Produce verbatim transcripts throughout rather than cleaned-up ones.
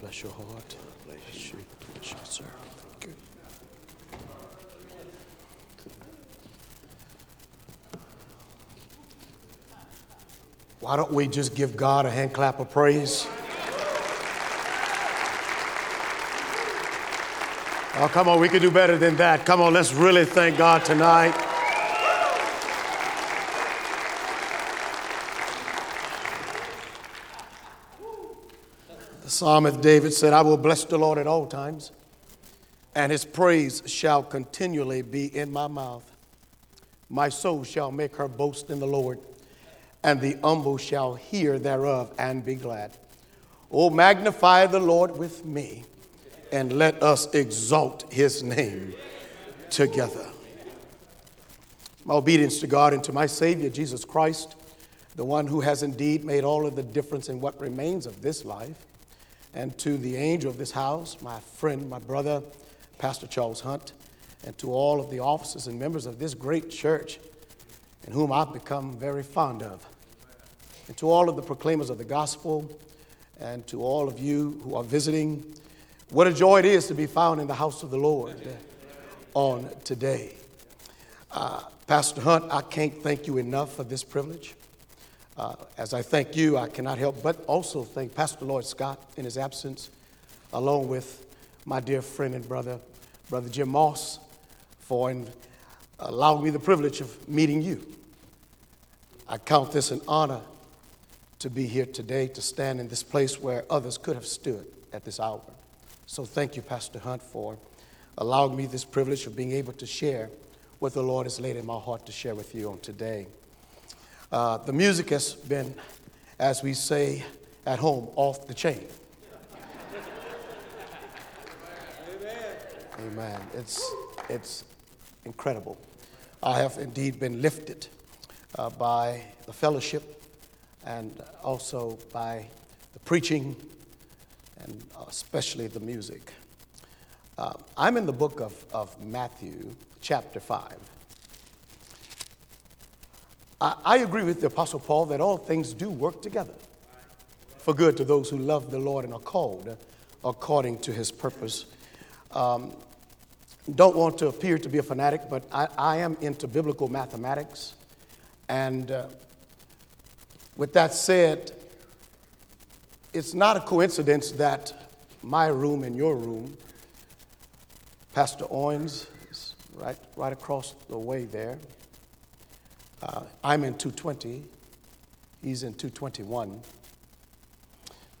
Bless your heart. Bless you. Bless you, sir. Thank you. Why don't we just give God a hand clap of praise? Oh, come on, we can do better than that. Come on, let's really thank God tonight. The psalmist David said, I will bless the Lord at all times, and his praise shall continually be in my mouth. My soul shall make her boast in the Lord, and the humble shall hear thereof and be glad. Oh, magnify the Lord with me, and let us exalt his name together. My obedience to God and to my Savior, Jesus Christ, the one who has indeed made all of the difference in what remains of this life, and to the angel of this house, my friend, my brother, Pastor Charles Hunt, and to all of the officers and members of this great church, and whom I've become very fond of. And to all of the proclaimers of the gospel, and to all of you who are visiting, what a joy it is to be found in the house of the Lord on today. Uh, Pastor Hunt, I can't thank you enough for this privilege. Uh, as I thank you, I cannot help but also thank Pastor Lloyd Scott in his absence, along with my dear friend and brother, Brother Jim Moss, for allowing me the privilege of meeting you. I count this an honor to be here today, to stand in this place where others could have stood at this hour. So thank you, Pastor Hunt, for allowing me this privilege of being able to share what the Lord has laid in my heart to share with you on today. Uh, the music has been, as we say at home, off the chain. Amen. Amen. It's, it's incredible. I have indeed been lifted uh, by the fellowship and also by the preaching, and especially the music. Uh, I'm in the book of, of Matthew, chapter five. I, I agree with the Apostle Paul that all things do work together for good to those who love the Lord and are called according to his purpose. Um, don't want to appear to be a fanatic, but I, I am into biblical mathematics. And uh, with that said, it's not a coincidence that my room and your room, Pastor Owens is right, right across the way there. Uh, I'm in two twenty. He's in two twenty-one.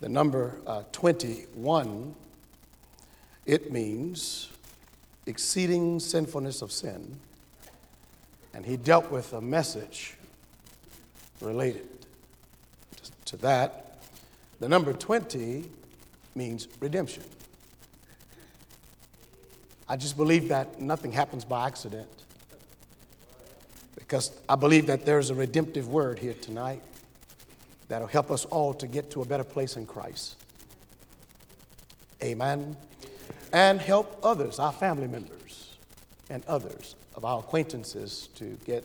The number uh, twenty-one, it means exceeding sinfulness of sin. And he dealt with a message related to that. The number twenty means redemption. I just believe that nothing happens by accident, because I believe that there's a redemptive word here tonight that'll help us all to get to a better place in Christ. Amen. And help others, our family members and others of our acquaintances, to get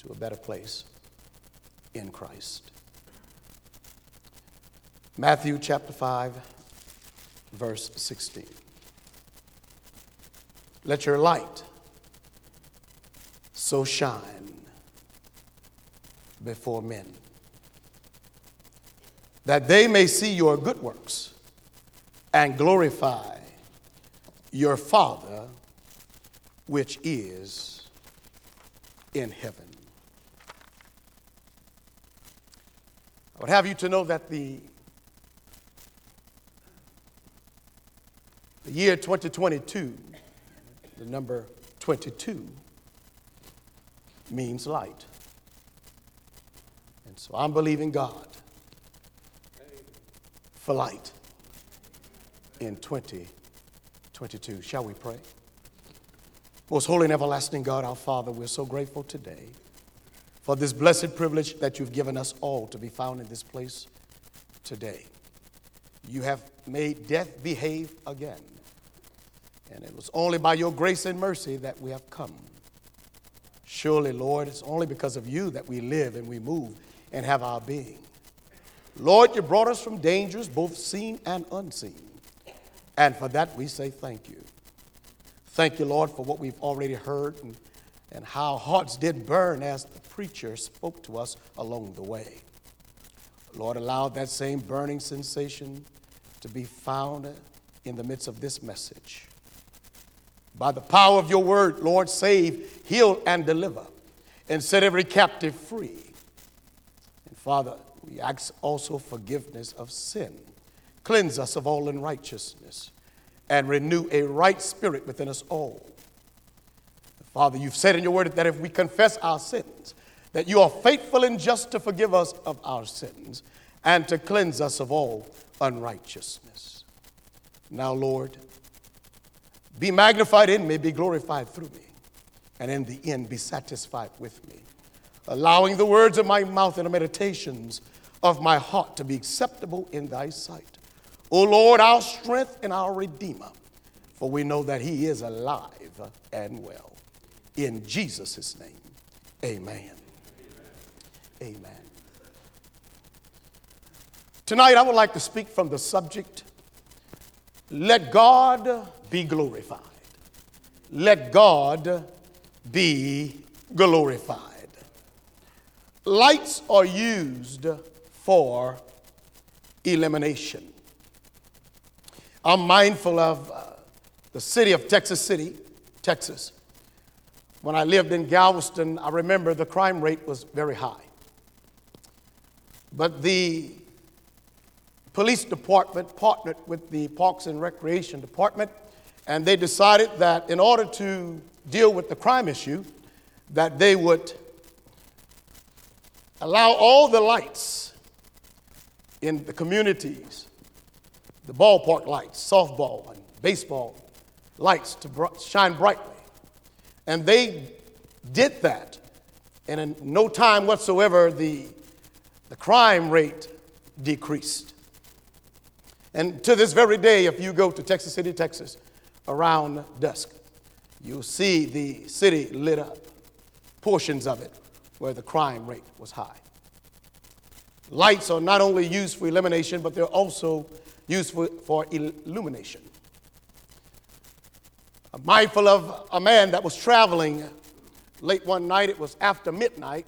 to a better place in Christ. Matthew chapter five, verse sixteen. Let your light so shine before men, that they may see your good works and glorify your Father which is in heaven. I would have you to know that the The year twenty twenty-two, the number twenty-two, means light. And so I'm believing God for light in twenty twenty-two. Shall we pray? Most holy and everlasting God, our Father, we're so grateful today for this blessed privilege that you've given us all to be found in this place today. You have made death behave again. And it was only by your grace and mercy that we have come. Surely, Lord, it's only because of you that we live and we move and have our being. Lord, you brought us from dangers, both seen and unseen. And for that, we say thank you. Thank you, Lord, for what we've already heard and, and how hearts did burn as the preacher spoke to us along the way. Lord, allow that same burning sensation to be found in the midst of this message. By the power of your word, Lord, save, heal, and deliver, and set every captive free. And Father, we ask also forgiveness of sin. Cleanse us of all unrighteousness, and renew a right spirit within us all. Father, you've said in your word that if we confess our sins, that you are faithful and just to forgive us of our sins and to cleanse us of all unrighteousness. Now, Lord, be magnified in me, be glorified through me, and in the end be satisfied with me, allowing the words of my mouth and the meditations of my heart to be acceptable in thy sight. O Lord, our strength and our Redeemer, for we know that he is alive and well. In Jesus' name, amen. Amen. Amen. Tonight, I would like to speak from the subject, let God be glorified. Let God be glorified. Lights are used for illumination. I'm mindful of uh, the city of Texas City, Texas. When I lived in Galveston, I remember the crime rate was very high. But the police department partnered with the Parks and Recreation Department, and they decided that in order to deal with the crime issue, that they would allow all the lights in the communities, the ballpark lights, softball and baseball lights, to br- shine brightly. And they did that. And in no time whatsoever, the, the crime rate decreased. And to this very day, if you go to Texas City, Texas, around dusk, you'll see the city lit up, portions of it where the crime rate was high. Lights are not only used for illumination, but they're also used for, for illumination. I'm mindful of a man that was traveling late one night. It was after midnight,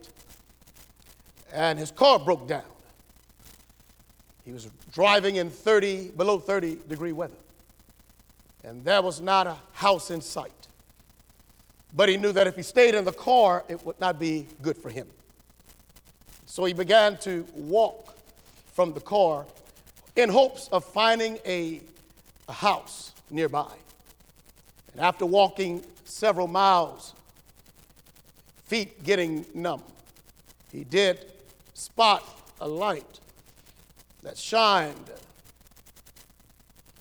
and his car broke down. He was driving in thirty, below thirty degree weather, and there was not a house in sight. But he knew that if he stayed in the car, it would not be good for him. So he began to walk from the car in hopes of finding a, a house nearby. And after walking several miles, feet getting numb, he did spot a light that shined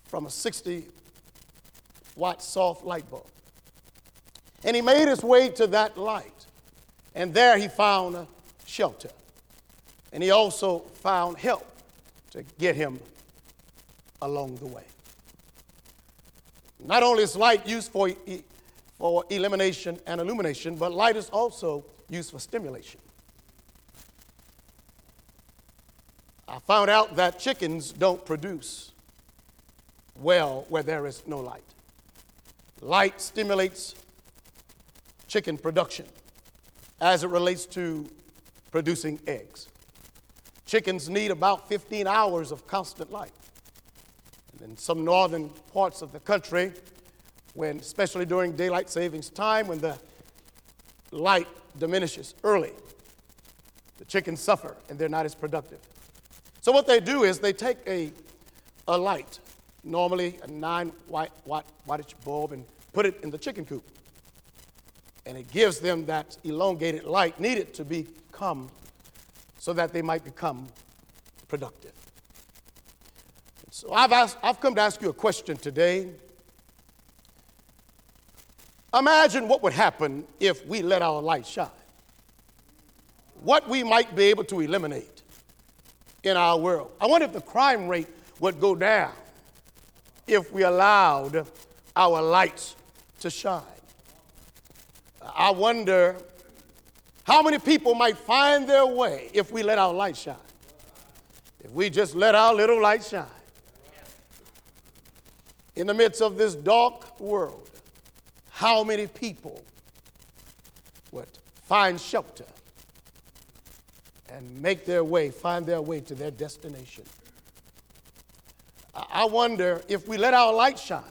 from a sixty-watt soft light bulb. And he made his way to that light, and there he found shelter. And he also found help to get him along the way. Not only is light used for, e- for illumination and illumination, but light is also used for stimulation. I found out that chickens don't produce well where there is no light. Light stimulates chicken production as it relates to producing eggs. Chickens need about fifteen hours of constant light. And in some northern parts of the country, when, especially during daylight savings time, when the light diminishes early, the chickens suffer and they're not as productive. So what they do is they take a, a light, normally a nine watt wattage bulb, and put it in the chicken coop. And it gives them that elongated light needed to become so that they might become productive. So I've, asked, I've come to ask you a question today. Imagine what would happen if we let our light shine. What we might be able to eliminate in our world. I wonder if the crime rate would go down if we allowed our lights to shine. I wonder how many people might find their way if we let our light shine? If we just let our little light shine. In the midst of this dark world, how many people would find shelter and make their way, find their way to their destination? I wonder if we let our light shine,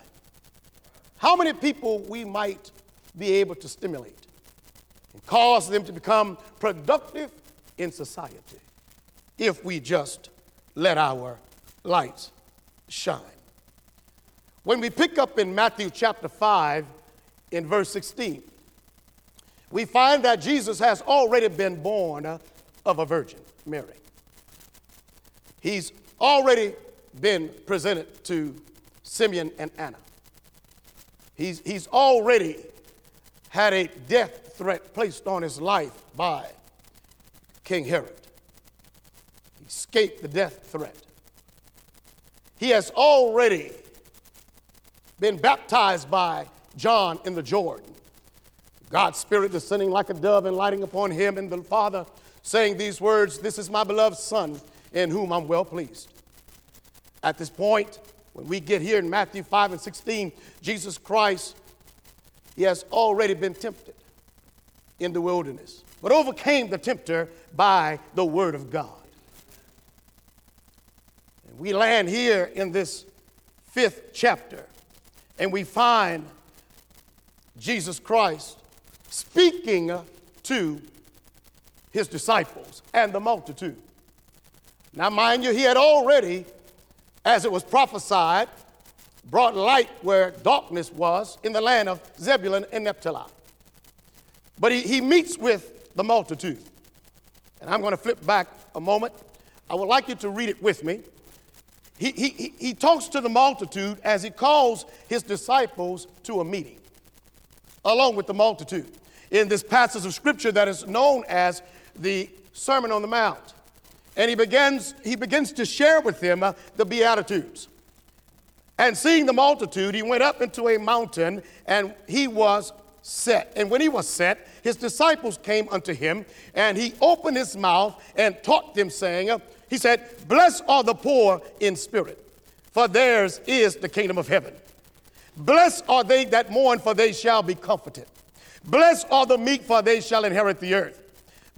how many people we might be able to stimulate and cause them to become productive in society if we just let our light shine. When we pick up in Matthew chapter five, in verse sixteen, we find that Jesus has already been born of a virgin, Mary. He's already been presented to Simeon and Anna. He's, he's already had a death threat placed on his life by King Herod. He escaped the death threat. He has already been baptized by John in the Jordan. God's Spirit descending like a dove and lighting upon him, and the Father saying these words, "This is my beloved Son, in whom I'm well pleased." At this point, when we get here in Matthew five and sixteen, Jesus Christ, he has already been tempted in the wilderness, but overcame the tempter by the word of God. And we land here in this fifth chapter, and we find Jesus Christ speaking to his disciples and the multitude. Now, mind you, he had already, as it was prophesied, brought light where darkness was in the land of Zebulun and Naphtali. But he, he meets with the multitude. And I'm going to flip back a moment. I would like you to read it with me. He, he, he talks to the multitude as he calls his disciples to a meeting, along with the multitude, in this passage of Scripture that is known as the Sermon on the Mount. And he begins, he begins to share with them uh, the Beatitudes. And seeing the multitude, he went up into a mountain, and he was set. And when he was set, his disciples came unto him, and he opened his mouth and taught them, saying, uh, he said, "Blessed are the poor in spirit, for theirs is the kingdom of heaven. Blessed are they that mourn, for they shall be comforted. Blessed are the meek, for they shall inherit the earth.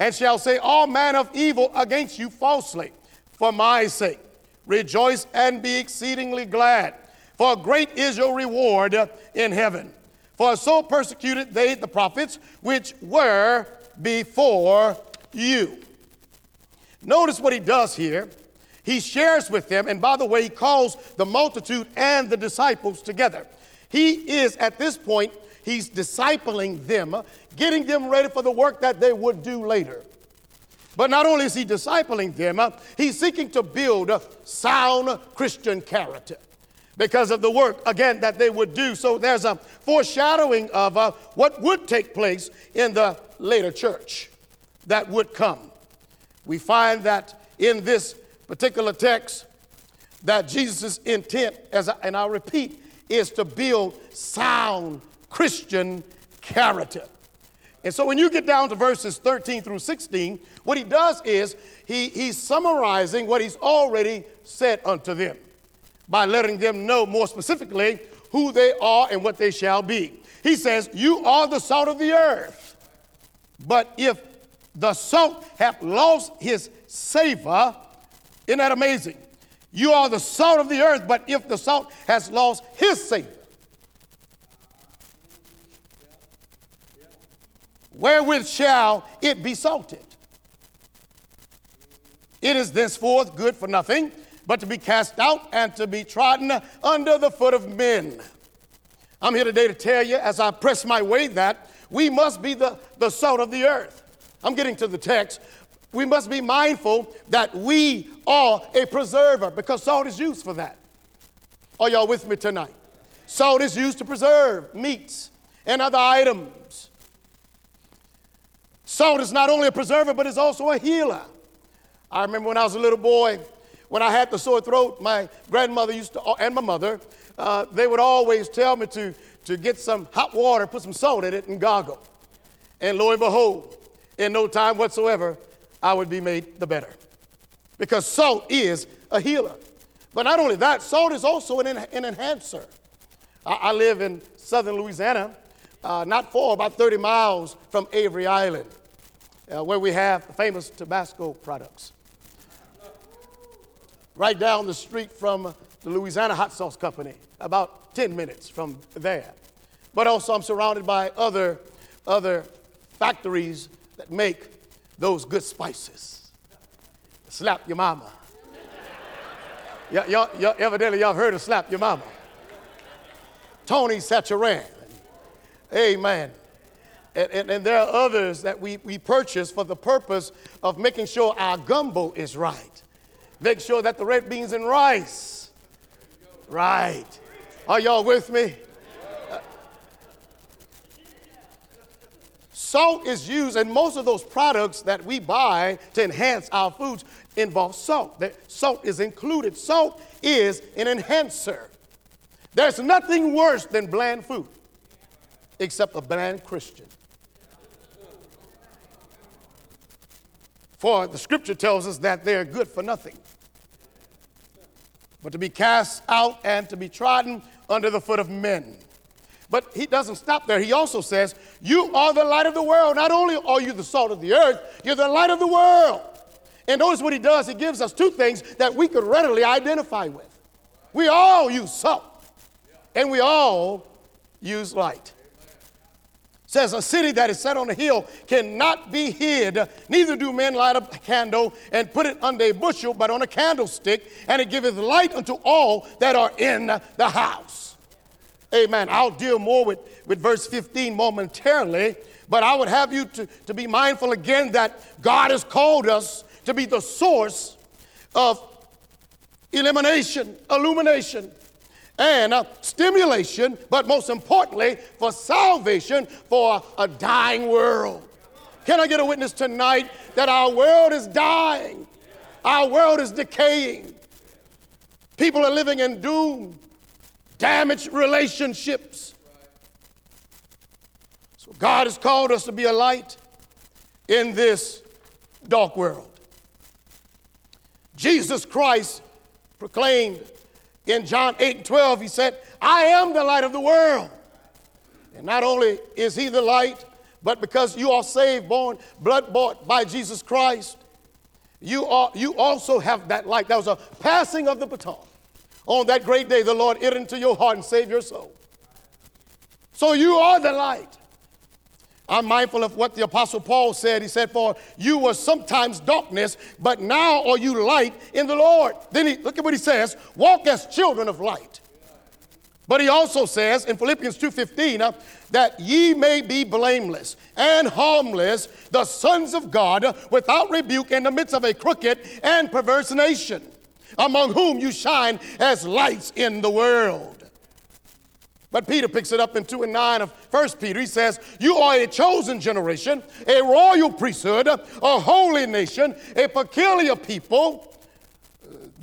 and shall say all manner of evil against you falsely, for my sake. Rejoice and be exceedingly glad, for great is your reward in heaven. For so persecuted they the prophets which were before you." Notice what he does here. He shares with them, and by the way, he calls the multitude and the disciples together. He is, at this point, he's discipling them, getting them ready for the work that they would do later. But not only is he discipling them, he's seeking to build sound Christian character because of the work, again, that they would do. So there's a foreshadowing of uh, what would take place in the later church that would come. We find that in this particular text that Jesus' intent, as I, and I'll repeat, is to build sound Christian character. And so when you get down to verses thirteen through sixteen, what he does is he, he's summarizing what he's already said unto them by letting them know more specifically who they are and what they shall be. He says, "You are the salt of the earth. But if the salt hath lost his savor," isn't that amazing? "You are the salt of the earth, but if the salt has lost his savor, wherewith shall it be salted? It is thenceforth good for nothing, but to be cast out and to be trodden under the foot of men." I'm here today to tell you, as I press my way, that we must be the, the salt of the earth. I'm getting to the text. We must be mindful that we are a preserver, because salt is used for that. Are y'all with me tonight? Salt is used to preserve meats and other items. Salt is not only a preserver, but it's also a healer. I remember when I was a little boy, when I had the sore throat, my grandmother used to, and my mother, uh, they would always tell me to, to get some hot water, put some salt in it, and gargle. And lo and behold, in no time whatsoever, I would be made the better. Because salt is a healer. But not only that, salt is also an, en- an enhancer. I-, I live in southern Louisiana, uh, not far, about thirty miles from Avery Island, uh, where we have the famous Tabasco products. Right down the street from the Louisiana Hot Sauce Company, about ten minutes from there. But also I'm surrounded by other, other factories that make those good spices. Slap your mama. y- y'all, y'all, evidently y'all heard of Slap Your Mama. Tony Sacheran. Amen. And, and, and there are others that we, we purchase for the purpose of making sure our gumbo is right. Make sure that the red beans and rice. Right. Are y'all with me? Uh, salt is used, and most of those products that we buy to enhance our foods involve salt. That salt is included. Salt is an enhancer. There's nothing worse than bland food, except a bland Christian. For the scripture tells us that they are good for nothing, but to be cast out and to be trodden under the foot of men. But he doesn't stop there. He also says, you are the light of the world. Not only are you the salt of the earth, you're the light of the world. And notice what he does. He gives us two things that we could readily identify with. We all use salt, and we all use light. Says, a city that is set on a hill cannot be hid. Neither do men light up a candle and put it under a bushel, but on a candlestick, and it giveth light unto all that are in the house. Amen. I'll deal more with, with verse fifteen momentarily, but I would have you to, to be mindful again that God has called us to be the source of illumination, illumination, and uh, stimulation, but most importantly, for salvation for a dying world. Can I get a witness tonight that our world is dying? Our world is decaying. People are living in doom, damaged relationships. So God has called us to be a light in this dark world. Jesus Christ proclaimed in John eight and twelve, he said, I am the light of the world. And not only is he the light, but because you are saved, born, blood-bought by Jesus Christ, you are you also have that light. That was a passing of the baton. On that great day, the Lord entered into your heart and saved your soul. So you are the light. I'm mindful of what the Apostle Paul said. He said, for you were sometimes darkness, but now are you light in the Lord. Then he, look at what he says, walk as children of light. But he also says in Philippians two fifteen, that ye may be blameless and harmless, the sons of God, without rebuke in the midst of a crooked and perverse nation, among whom you shine as lights in the world. But Peter picks it up in two and nine of First Peter. He says, you are a chosen generation, a royal priesthood, a holy nation, a peculiar people,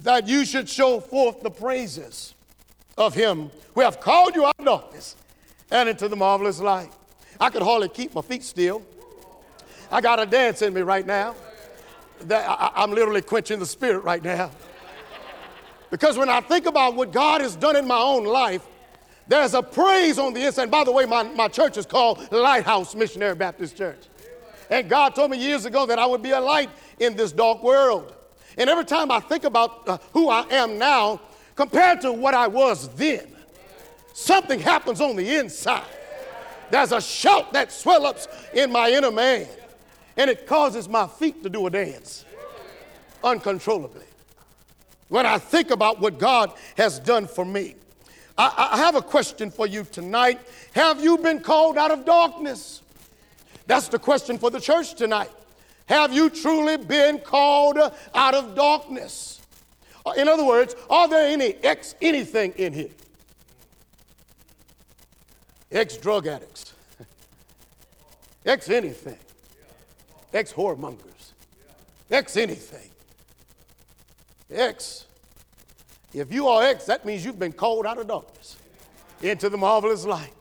that you should show forth the praises of him who have called you out of darkness and into the marvelous light. I could hardly keep my feet still. I got a dance in me right now. I'm literally quenching the spirit right now. Because when I think about what God has done in my own life, there's a praise on the inside. And by the way, my, my church is called Lighthouse Missionary Baptist Church. And God told me years ago that I would be a light in this dark world. And every time I think about uh, who I am now compared to what I was then, something happens on the inside. There's a shout that swells up in my inner man, and it causes my feet to do a dance uncontrollably when I think about what God has done for me. I have a question for you tonight. Have you been called out of darkness? That's the question for the church tonight. Have you truly been called out of darkness? In other words, are there any X anything in here? ex-drug addicts, ex-anything, ex-whoremongers, ex-anything, ex. If you are ex, that means you've been called out of darkness into the marvelous light.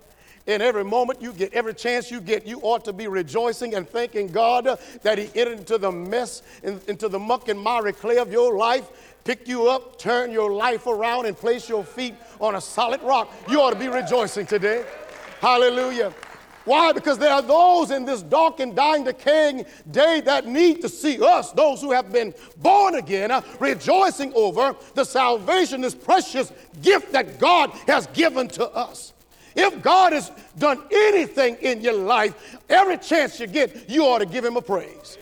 In every moment you get, every chance you get, you ought to be rejoicing and thanking God that He entered into the mess, into the muck and miry clay of your life, pick you up, turn your life around, and place your feet on a solid rock. You ought to be rejoicing today. Hallelujah. Why? Because there are those in this dark and dying, decaying day that need to see us, those who have been born again, uh, rejoicing over the salvation, this precious gift that God has given to us. If God has done anything in your life, every chance you get, you ought to give Him a praise.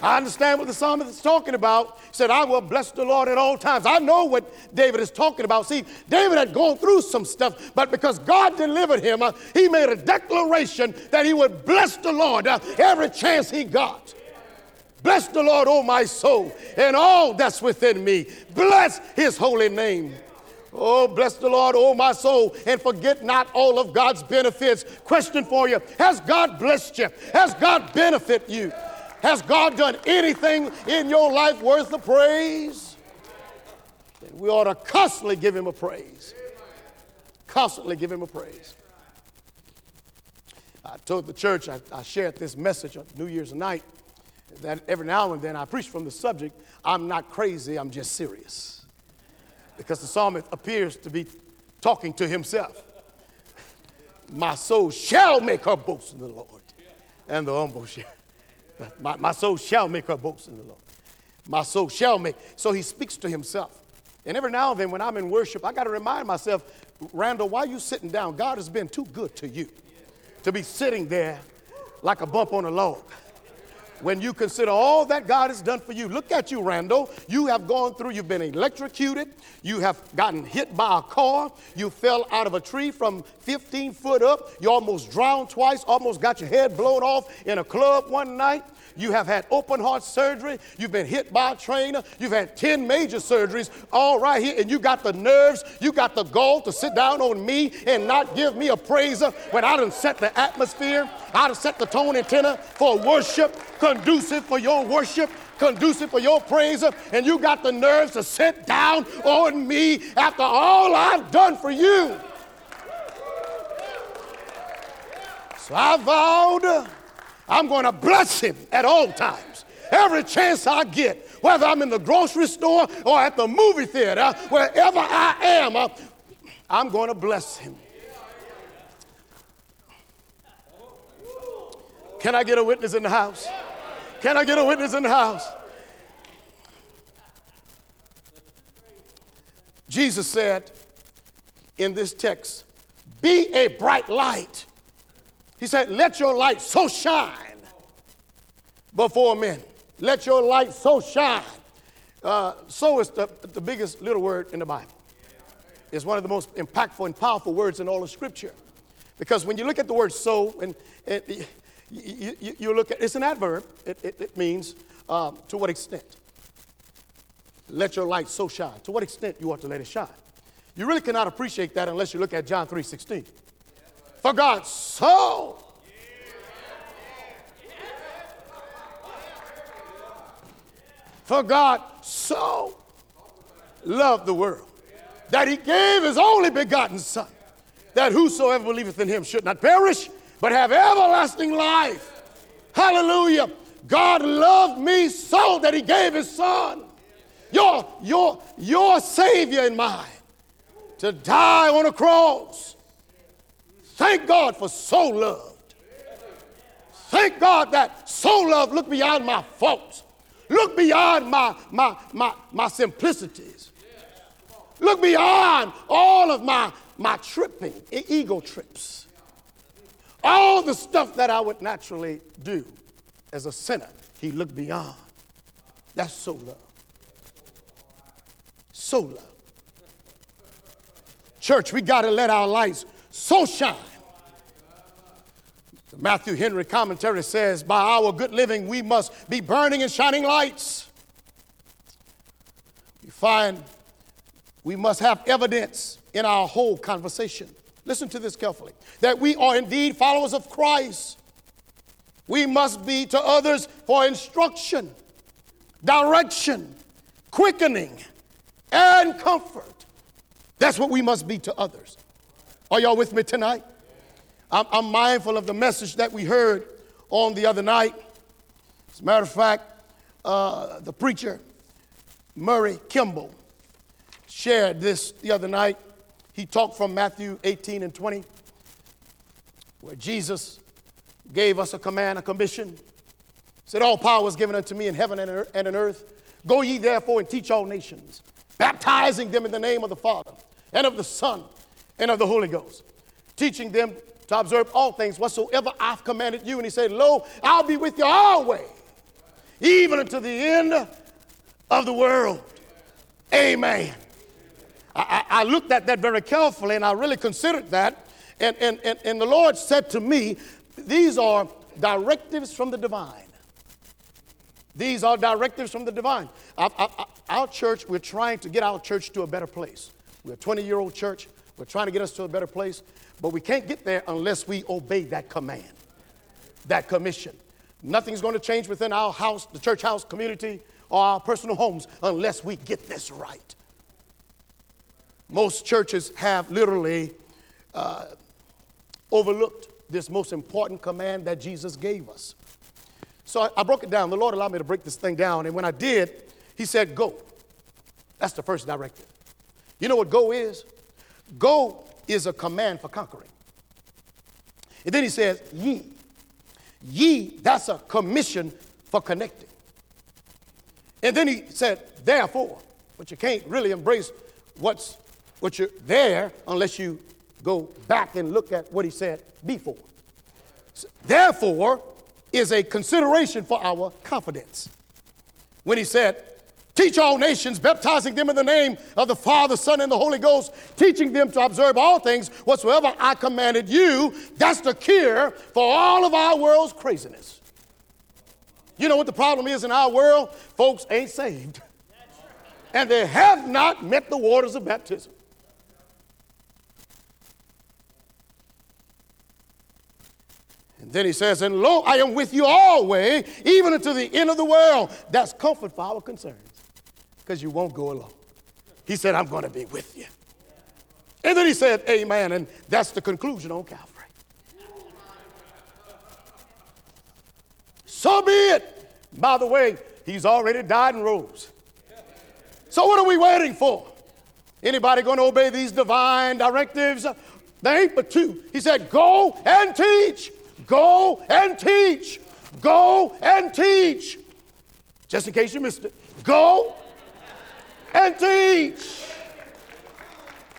I understand what the psalmist is talking about. He said, I will bless the Lord at all times. I know what David is talking about. See, David had gone through some stuff, but because God delivered him, uh, he made a declaration that he would bless the Lord uh, every chance he got. Bless the Lord, O my soul, and all that's within me. Bless His holy name. Oh, bless the Lord, oh my soul, and forget not all of God's benefits. Question for you, has God blessed you? Has God benefited you? Has God done anything in your life worth the praise? Then we ought to constantly give Him a praise. Constantly give Him a praise. I told the church, I, I shared this message on New Year's night, that every now and then I preach from the subject, I'm not crazy, I'm just serious. Because the psalmist appears to be talking to himself. My soul shall make her boast in the Lord. And the humble shall. My, my soul shall make her boast in the Lord. My soul shall make. So he speaks to himself. And every now and then when I'm in worship, I got to remind myself, Randall, why are you sitting down? God has been too good to you to be sitting there like a bump on a log. When you consider all that God has done for you, look at you, Randall. You have gone through, you've been electrocuted. You have gotten hit by a car. You fell out of a tree from fifteen foot up. You almost drowned twice, almost got your head blown off in a club one night. You have had open heart surgery. You've been hit by a trainer. You've had ten major surgeries all right here, and you got the nerves. You got the gall to sit down on me and not give me a praiser when I done set the atmosphere. I done set the tone and tenor for worship, conducive for your worship, conducive for your praiser, and you got the nerves to sit down on me after all I've done for you. So I vowed I'm going to bless Him at all times, every chance I get, whether I'm in the grocery store or at the movie theater, wherever I am, I'm going to bless Him. Can I get a witness in the house? Can I get a witness in the house? Jesus said in this text, be a bright light. He said, let your light so shine before men. Let your light so shine. Uh, so is the, the biggest little word in the Bible. It's one of the most impactful and powerful words in all of Scripture. Because when you look at the word so, and, and you, you, you look at, it's an adverb. It, it, it means um, to what extent. Let your light so shine. To what extent you ought to let it shine. You really cannot appreciate that unless you look at John three sixteen. For God so. For God so loved the world that He gave His only begotten Son, that whosoever believeth in Him should not perish, but have everlasting life. Hallelujah. God loved me so that He gave His Son, your, your, your Savior and mine, to die on a cross. Thank God for so loved. Thank God that so loved looked beyond my faults. Look beyond my, my, my, my simplicities. Look beyond all of my, my tripping, ego trips. All the stuff that I would naturally do as a sinner, He looked beyond. That's so love. So love. Church, we got to let our lights so shine. The Matthew Henry commentary says, by our good living, we must be burning and shining lights. We find we must have evidence in our whole conversation, Listen to this carefully. That we are indeed followers of Christ. We must be to others for instruction, direction, quickening, and comfort. That's what we must be to others. Are y'all with me tonight? I'm, I'm mindful of the message that we heard on the other night. As a matter of fact, uh, the preacher, Murray Kimball, shared this the other night. He talked from Matthew eighteen and twenty, where Jesus gave us a command, a commission. He said, all power is given unto me in heaven and in earth. Go ye therefore and teach all nations, baptizing them in the name of the Father and of the Son and of the Holy Ghost, teaching them to observe all things whatsoever I've commanded you. And he said, lo, I'll be with you always, even unto the end of the world. Amen. I, I looked at that very carefully, and I really considered that. And, and, and, and the Lord said to me, these are directives from the divine. These are directives from the divine. I, I, I, our church, we're trying to get our church to a better place. We're a twenty-year-old church. We're trying to get us to a better place. But we can't get there unless we obey that command, that commission. Nothing's going to change within our house, the church house, community, or our personal homes unless we get this right. Most churches have literally uh, overlooked this most important command that Jesus gave us. So I, I broke it down. The Lord allowed me to break this thing down. And when I did, he said, go. That's the first directive. You know what go is? Go is a command for conquering. And then he says, ye. Ye, that's a commission for connecting. And then he said, therefore. But you can't really embrace what's what you're there unless you go back and look at what he said before. So, therefore is a consideration for our confidence. When he said, teach all nations, baptizing them in the name of the Father, Son, and the Holy Ghost, teaching them to observe all things whatsoever I commanded you, that's the cure for all of our world's craziness. You know what the problem is in our world? Folks ain't saved. And they have not met the waters of baptism. And then he says, and lo, I am with you always, even unto the end of the world. That's comfort for our concerns, because you won't go alone. He said, I'm going to be with you. And then he said, amen. And that's the conclusion on Calvary. So be it. By the way, he's already died and rose. So what are we waiting for? Anybody going to obey these divine directives? There ain't but two. He said, go and teach. Go and teach. Go and teach. Just in case you missed it. Go and teach.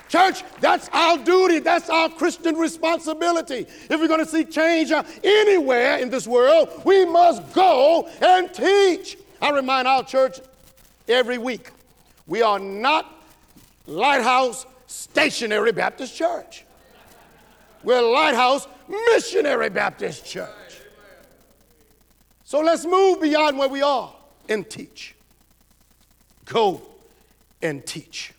Church, that's our duty. That's our Christian responsibility. If we're going to see change anywhere in this world, we must go and teach. I remind our church every week, we are not Lighthouse Stationary Baptist Church. We're Lighthouse Missionary Baptist Church. So let's move beyond where we are and teach. Go and teach.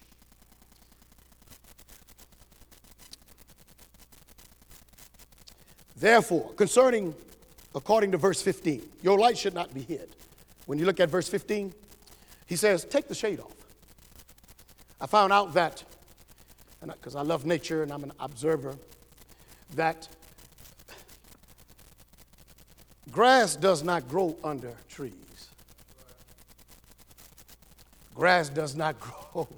Therefore, concerning, according to verse fifteen, your light should not be hid. When you look at verse fifteen, he says, take the shade off. I found out that, because I love nature and I'm an observer, that grass does not grow under trees. Grass does not grow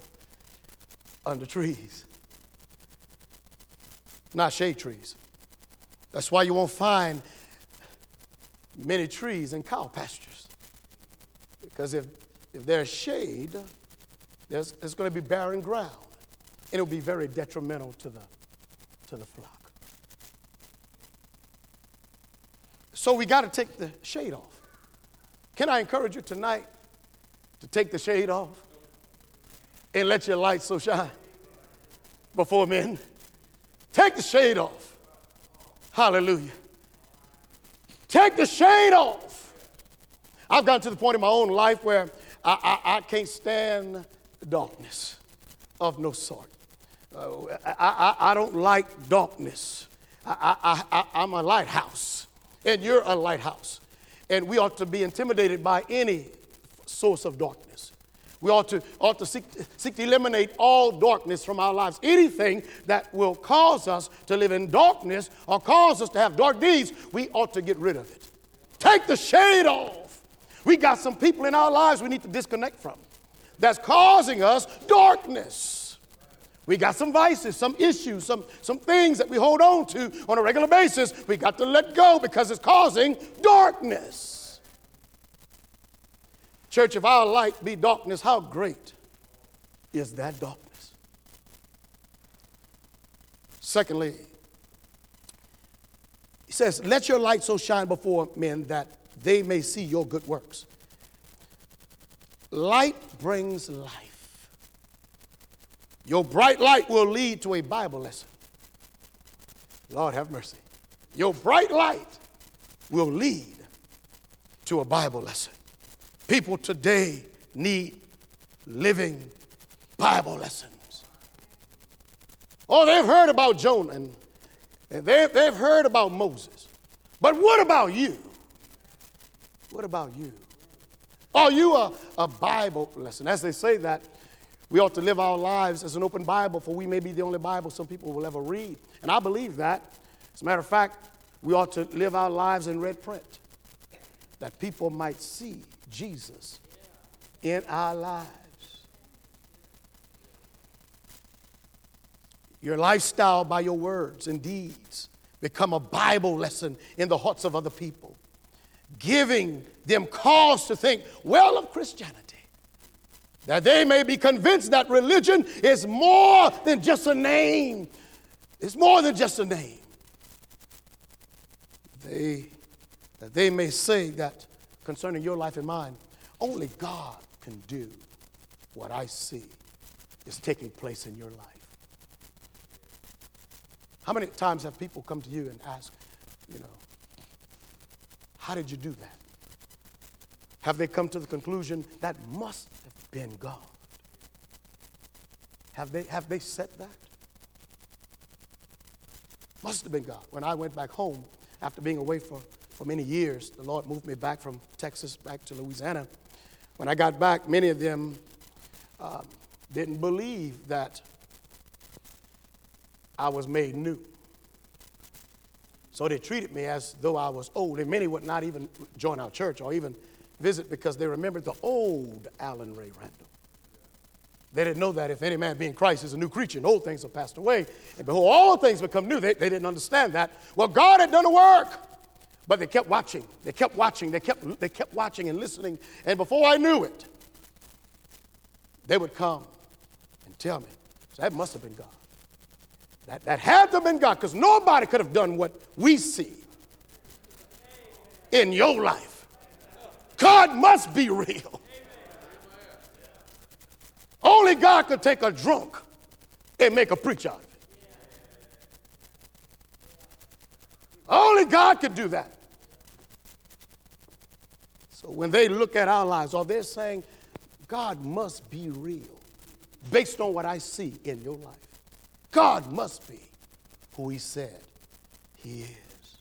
under trees. Not shade trees. That's why you won't find many trees in cow pastures. Because if, if there's shade, there's, there's going to be barren ground. It'll be very detrimental to the, to the flock. So we got to take the shade off. Can I encourage you tonight to take the shade off and let your light so shine before men? Take the shade off. Hallelujah. Take the shade off. I've gotten to the point in my own life where I, I, I can't stand darkness of no sort. Uh, I, I, I don't like darkness. I, I, I, I'm a lighthouse, and you're a lighthouse. And we ought to be intimidated by any source of darkness. We ought to, ought to seek, seek to eliminate all darkness from our lives. Anything that will cause us to live in darkness or cause us to have dark deeds, we ought to get rid of it. Take the shade off. We got some people in our lives we need to disconnect from that's causing us darkness. We got some vices, some issues, some, some things that we hold on to on a regular basis. We got to let go because it's causing darkness. Church, if our light be darkness, how great is that darkness? Secondly, he says, let your light so shine before men that they may see your good works. Light brings life. Your bright light will lead to a Bible lesson. Lord have mercy. Your bright light will lead to a Bible lesson. People today need living Bible lessons. Oh, they've heard about Jonah, and, and they've, they've heard about Moses. But what about you? What about you? Are you a, a Bible lesson? As they say that, we ought to live our lives as an open Bible, for we may be the only Bible some people will ever read. And I believe that. As a matter of fact, we ought to live our lives in red print, that people might see Jesus in our lives. Your lifestyle by your words and deeds become a Bible lesson in the hearts of other people, giving them cause to think well of Christianity, that they may be convinced that religion is more than just a name. It's more than just a name. They, that they may say that concerning your life and mine, only God can do what I see is taking place in your life. How many times have people come to you and ask, you know, how did you do that? Have they come to the conclusion that must have been God? Have they, have they said that? Must have been God. When I went back home after being away for For many years, the Lord moved me back from Texas back to Louisiana. When I got back, many of them uh, didn't believe that I was made new. So they treated me as though I was old, and many would not even join our church or even visit because they remembered the old Allen Ray Randall. They didn't know that if any man be in Christ is a new creature, and old things have passed away, and behold, all things become new. They, they didn't understand that. Well, God had done the work. But they kept watching, they kept watching, they kept, they kept watching and listening. And before I knew it, they would come and tell me, so that must have been God. That, that had to have been God, because nobody could have done what we see in your life. God must be real. Only God could take a drunk and make a preacher out of it. Only God could do that. So when they look at our lives, are they saying, God must be real based on what I see in your life? God must be who he said he is.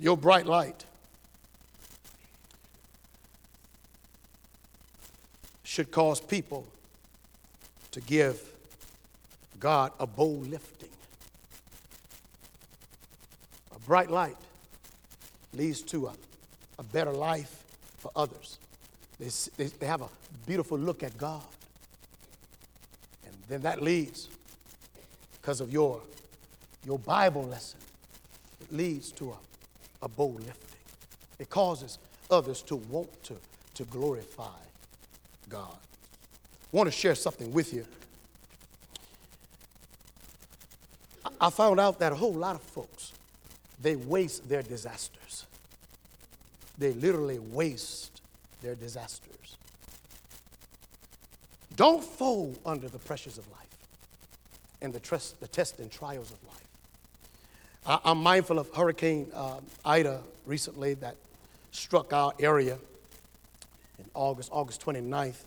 Your bright light should cause people to give God a bow lifting. A bright light leads to a, a better life for others. They, they, they have a beautiful look at God. And then that leads, because of your, your Bible lesson, it leads to a, a bow lifting. It causes others to want to, to glorify God. I want to share something with you. I found out that a whole lot of folks, they waste their disasters. They literally waste their disasters. Don't fold under the pressures of life and the, trust, the tests and trials of life. I, I'm mindful of Hurricane uh, Ida recently that struck our area. August, August twenty-ninth.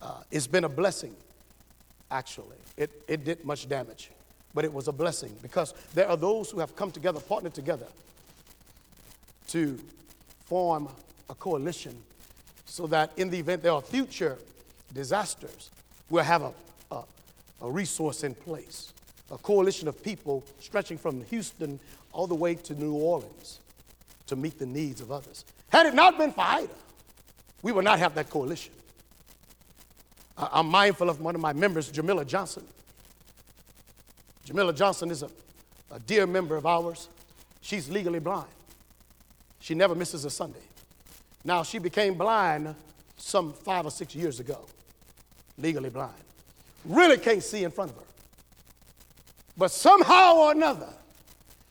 Uh, it's been a blessing, actually. It, it did much damage, but it was a blessing because there are those who have come together, partnered together to form a coalition so that in the event there are future disasters, we'll have a, a, a resource in place, a coalition of people stretching from Houston all the way to New Orleans to meet the needs of others. Had it not been for Ida, we would not have that coalition. I'm mindful of one of my members, Jamila Johnson. Jamila Johnson is a, a dear member of ours. She's legally blind. She never misses a Sunday. Now, she became blind some five or six years ago, legally blind. Really can't see in front of her. But somehow or another,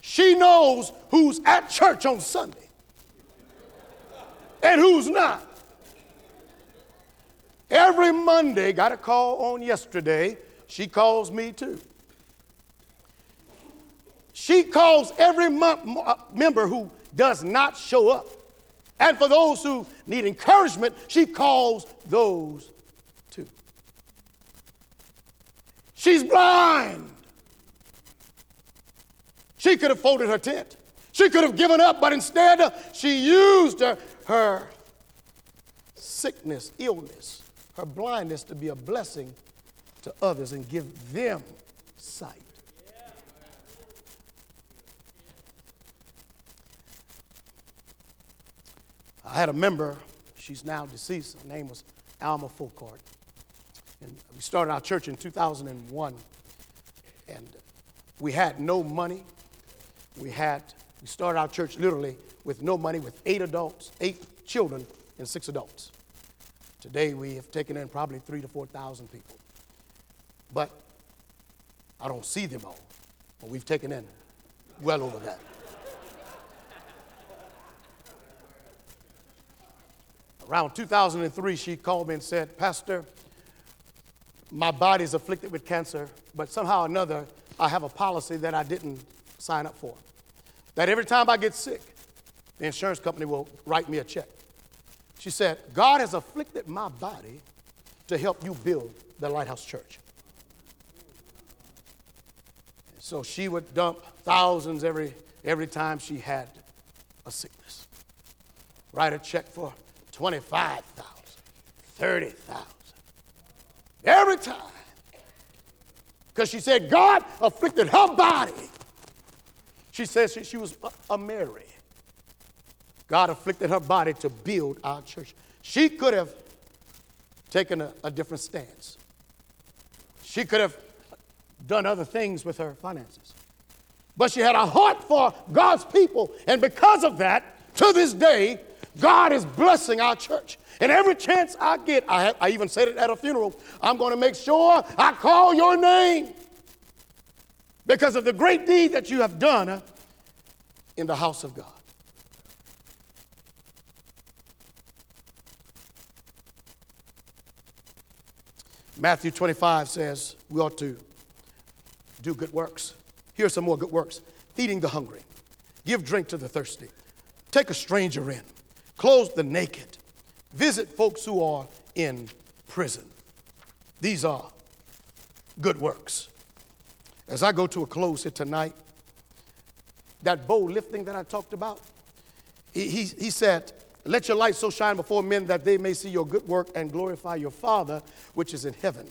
she knows who's at church on Sunday and who's not. Every Monday, got a call on yesterday. She calls me too. She calls every month member who does not show up. And for those who need encouragement, she calls those too. She's blind. She could have folded her tent. She could have given up, but instead she used her, her sickness, illness, her blindness to be a blessing to others and give them sight. I had a member, she's now deceased, her name was Alma Folkart. And we started our church in two thousand one, and we had no money. We had, we started our church literally with no money, with eight adults, eight children, and six adults. Today we have taken in probably three to four thousand people. But I don't see them all, but we've taken in well over that. Around two thousand three, she called me and said, "Pastor, my body is afflicted with cancer, but somehow or another, I have a policy that I didn't sign up for. That every time I get sick, the insurance company will write me a check." She said, "God has afflicted my body to help you build the Lighthouse Church." And so she would dump thousands every, every time she had a sickness. Write a check for twenty-five thousand, thirty thousand, every time. Because she said God afflicted her body. She said she, she was a, a Mary. God afflicted her body to build our church. She could have taken a, a different stance. She could have done other things with her finances. But she had a heart for God's people. And because of that, to this day, God is blessing our church. And every chance I get, I, have, I even said it at a funeral, I'm going to make sure I call your name because of the great deed that you have done in the house of God. Matthew twenty-five says we ought to do good works. Here are some more good works. Feeding the hungry. Give drink to the thirsty. Take a stranger in. Clothe the naked. Visit folks who are in prison. These are good works. As I go to a close here tonight, that bold lifting that I talked about, he, he, he said, "Let your light so shine before men that they may see your good work and glorify your Father which is in heaven."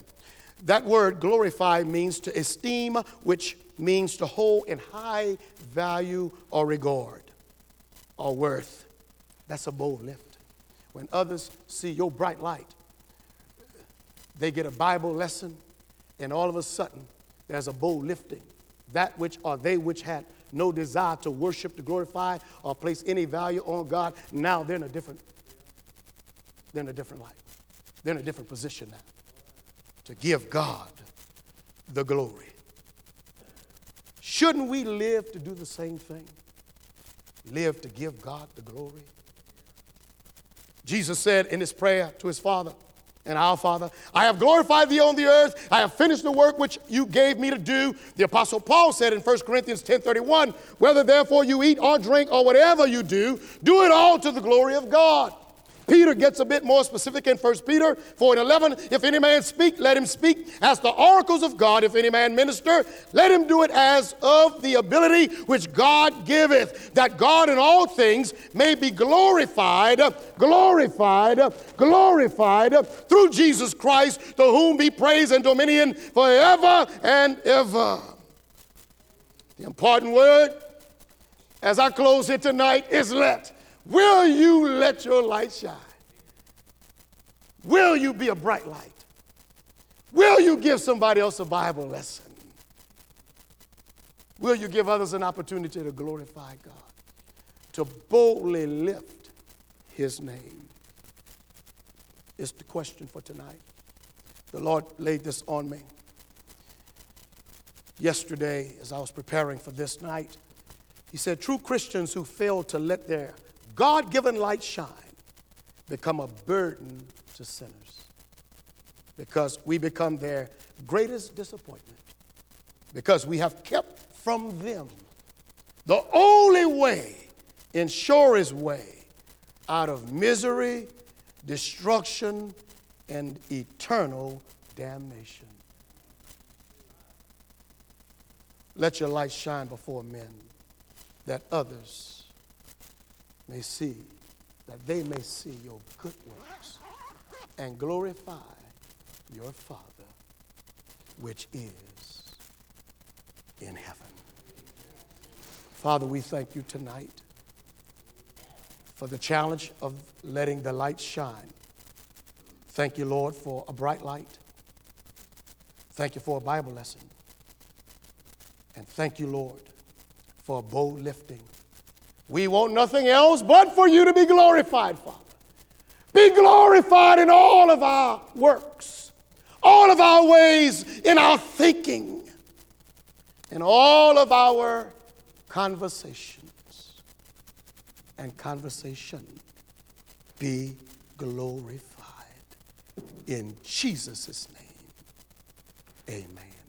That word glorify means to esteem, which means to hold in high value or regard or worth. That's a bold lift. When others see your bright light, they get a Bible lesson, and all of a sudden, there's a bold lifting. That which are they which had no desire to worship, to glorify, or place any value on God, now they're in a different, they're in a different light. They're in a different position now to give God the glory. Shouldn't we live to do the same thing? Live to give God the glory? Jesus said in his prayer to his Father and our Father, "I have glorified thee on the earth. I have finished the work which you gave me to do." The Apostle Paul said in First Corinthians ten thirty-one, "Whether therefore you eat or drink or whatever you do, do it all to the glory of God." Peter gets a bit more specific in First Peter four and eleven. If any man speak, let him speak as the oracles of God. If any man minister, let him do it as of the ability which God giveth, that God in all things may be glorified, glorified, glorified through Jesus Christ, to whom be praise and dominion forever and ever. The important word as I close here tonight is let. Will you let your light shine? Will you be a bright light? Will you give somebody else a Bible lesson? Will you give others an opportunity to glorify God, to boldly lift his name? It's the question for tonight. The Lord laid this on me yesterday as I was preparing for this night. He said, true Christians who fail to let their God-given light shine become a burden to sinners, because we become their greatest disappointment, because we have kept from them the only way, and surest way, out of misery, destruction, and eternal damnation. Let your light shine before men, that others may see, that they may see your good works and glorify your Father which is in heaven. Father, we thank you tonight for the challenge of letting the light shine. Thank you, Lord, for a bright light. Thank you for a Bible lesson. And thank you, Lord, for a bold lifting. We want nothing else but for you to be glorified, Father. Be glorified in all of our works, all of our ways, in our thinking, in all of our conversations. And conversation be glorified. In Jesus' name, amen.